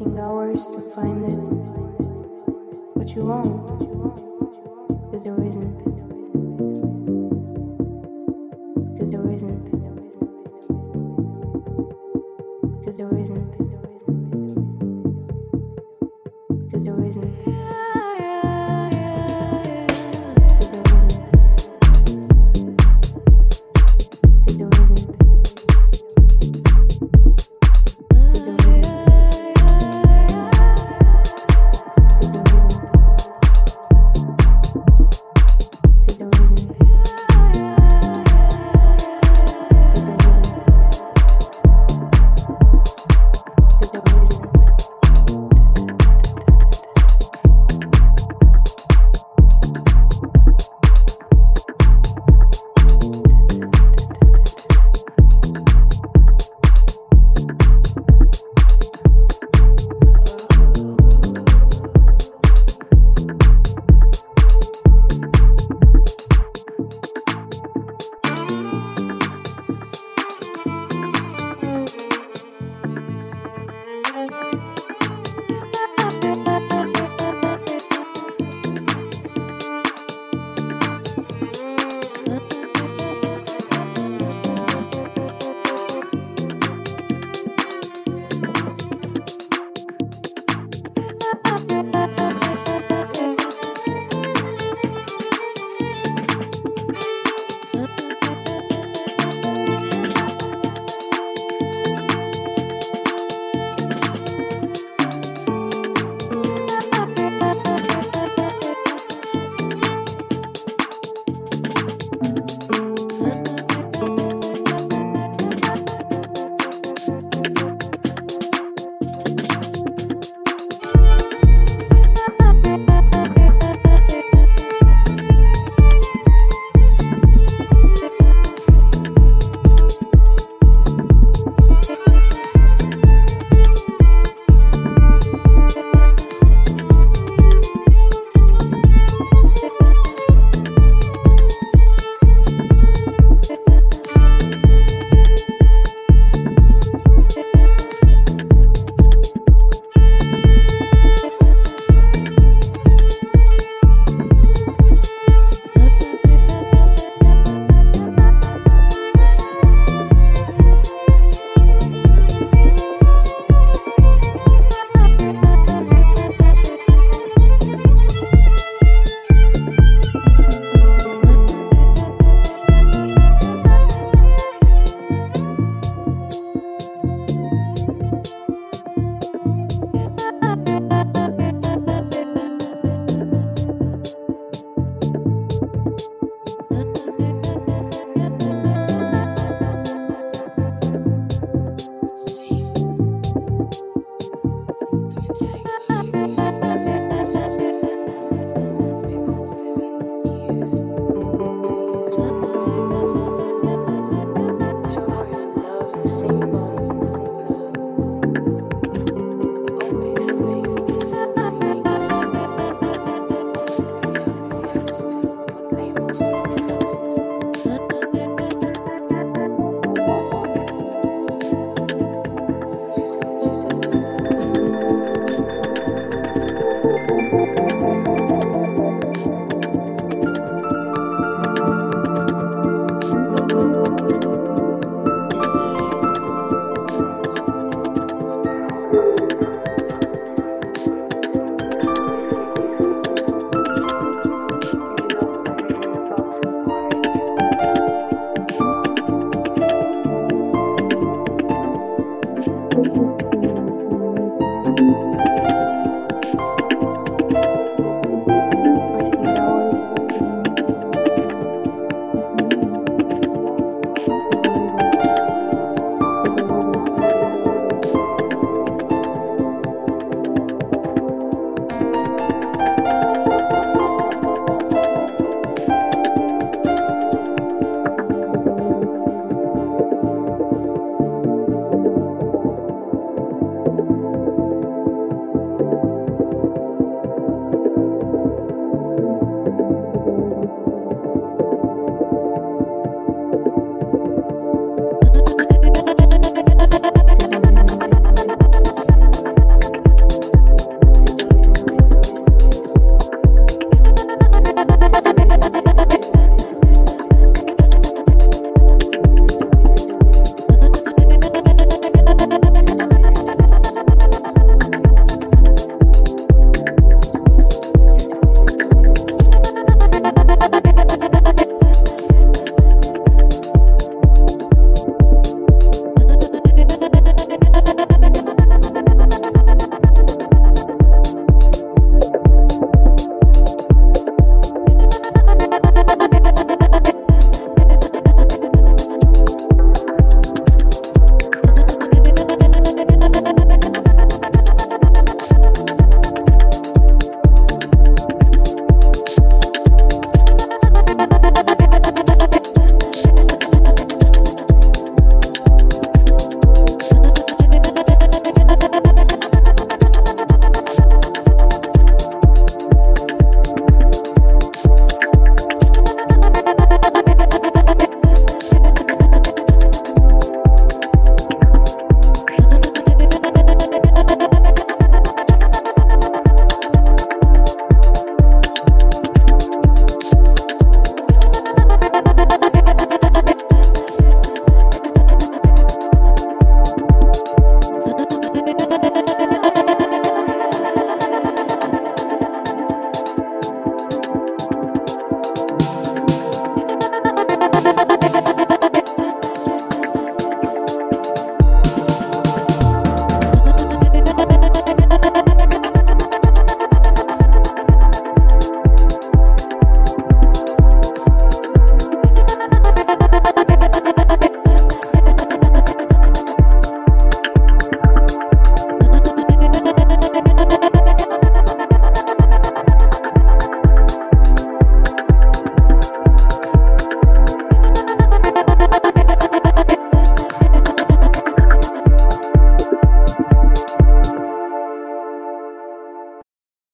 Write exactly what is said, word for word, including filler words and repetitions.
wasting hours to find it. But you won't, because there isn't. Because there isn't. Because there isn't.